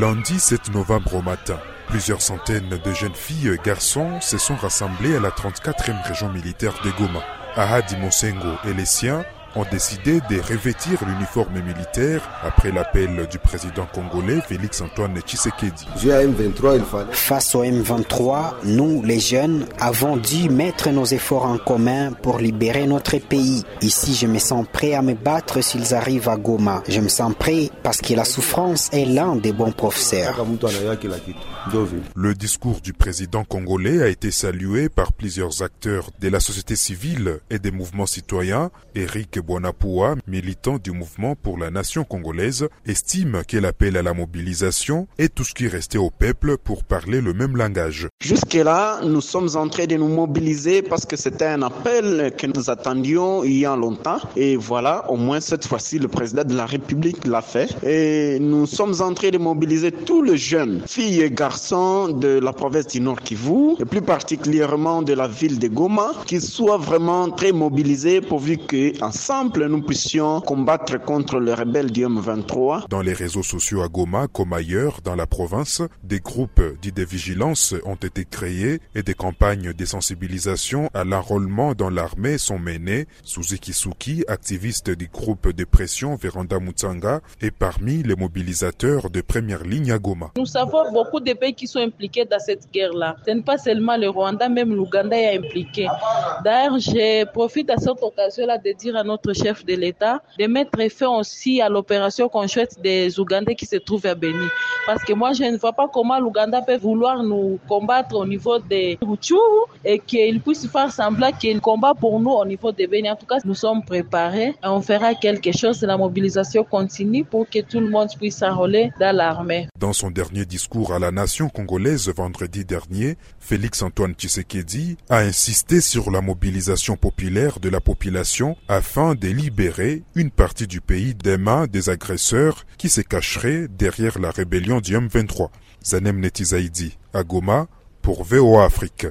Lundi 7 novembre au matin, plusieurs centaines de jeunes filles et garçons se sont rassemblés à la 34e région militaire de Goma. Ahadi Mosengo et les siens ont décidé de revêtir l'uniforme militaire après l'appel du président congolais Félix-Antoine Tshisekedi. Face au M23, nous, les jeunes, avons dû mettre nos efforts en commun pour libérer notre pays. Ici, je me sens prêt à me battre s'ils arrivent à Goma. Je me sens prêt parce que la souffrance est l'un des bons professeurs. Le discours du président congolais a été salué par plusieurs acteurs de la société civile et des mouvements citoyens. Eric Bonapua, militant du mouvement pour la nation congolaise, estime que l'appel à la mobilisation est tout ce qui restait au peuple pour parler le même langage. Jusque-là, nous sommes en train de nous mobiliser parce que c'était un appel que nous attendions il y a longtemps. Et voilà, au moins cette fois-ci, le président de la République l'a fait. Et nous sommes en train de mobiliser tous les jeunes, filles et garçons de la province du Nord-Kivu, et plus particulièrement de la ville de Goma, qu'ils soient vraiment très mobilisés pourvu qu'ensemble, nous puissions combattre contre les rebelles du M23. Dans les réseaux sociaux à Goma, comme ailleurs dans la province, des groupes dits de vigilance ont été créés et des campagnes de sensibilisation à l'enrôlement dans l'armée sont menées. Suzy Kisouki, activiste du groupe de pression Véranda Mutsanga, est parmi les mobilisateurs de première ligne à Goma. Nous savons beaucoup de pays qui sont impliqués dans cette guerre-là. Ce n'est pas seulement le Rwanda, même l'Ouganda est impliqué. D'ailleurs, je profite à cette occasion-là de dire à notre chef de l'État, de mettre fin aussi à l'opération conjointe des Ougandais qui se trouvent à Beni. Parce que moi, je ne vois pas comment l'Ouganda peut vouloir nous combattre au niveau des Ruchuru et qu'il puisse faire semblant qu'il combat pour nous au niveau de Beni. En tout cas, nous sommes préparés et on fera quelque chose. La mobilisation continue pour que tout le monde puisse s'enrôler dans l'armée. Dans son dernier discours à la nation congolaise vendredi dernier, Félix-Antoine Tshisekedi a insisté sur la mobilisation populaire de la population afin de libérer une partie du pays des mains des agresseurs qui se cacheraient derrière la rébellion du M23. Zanem Netizaidi, à Goma, pour VOA Afrique.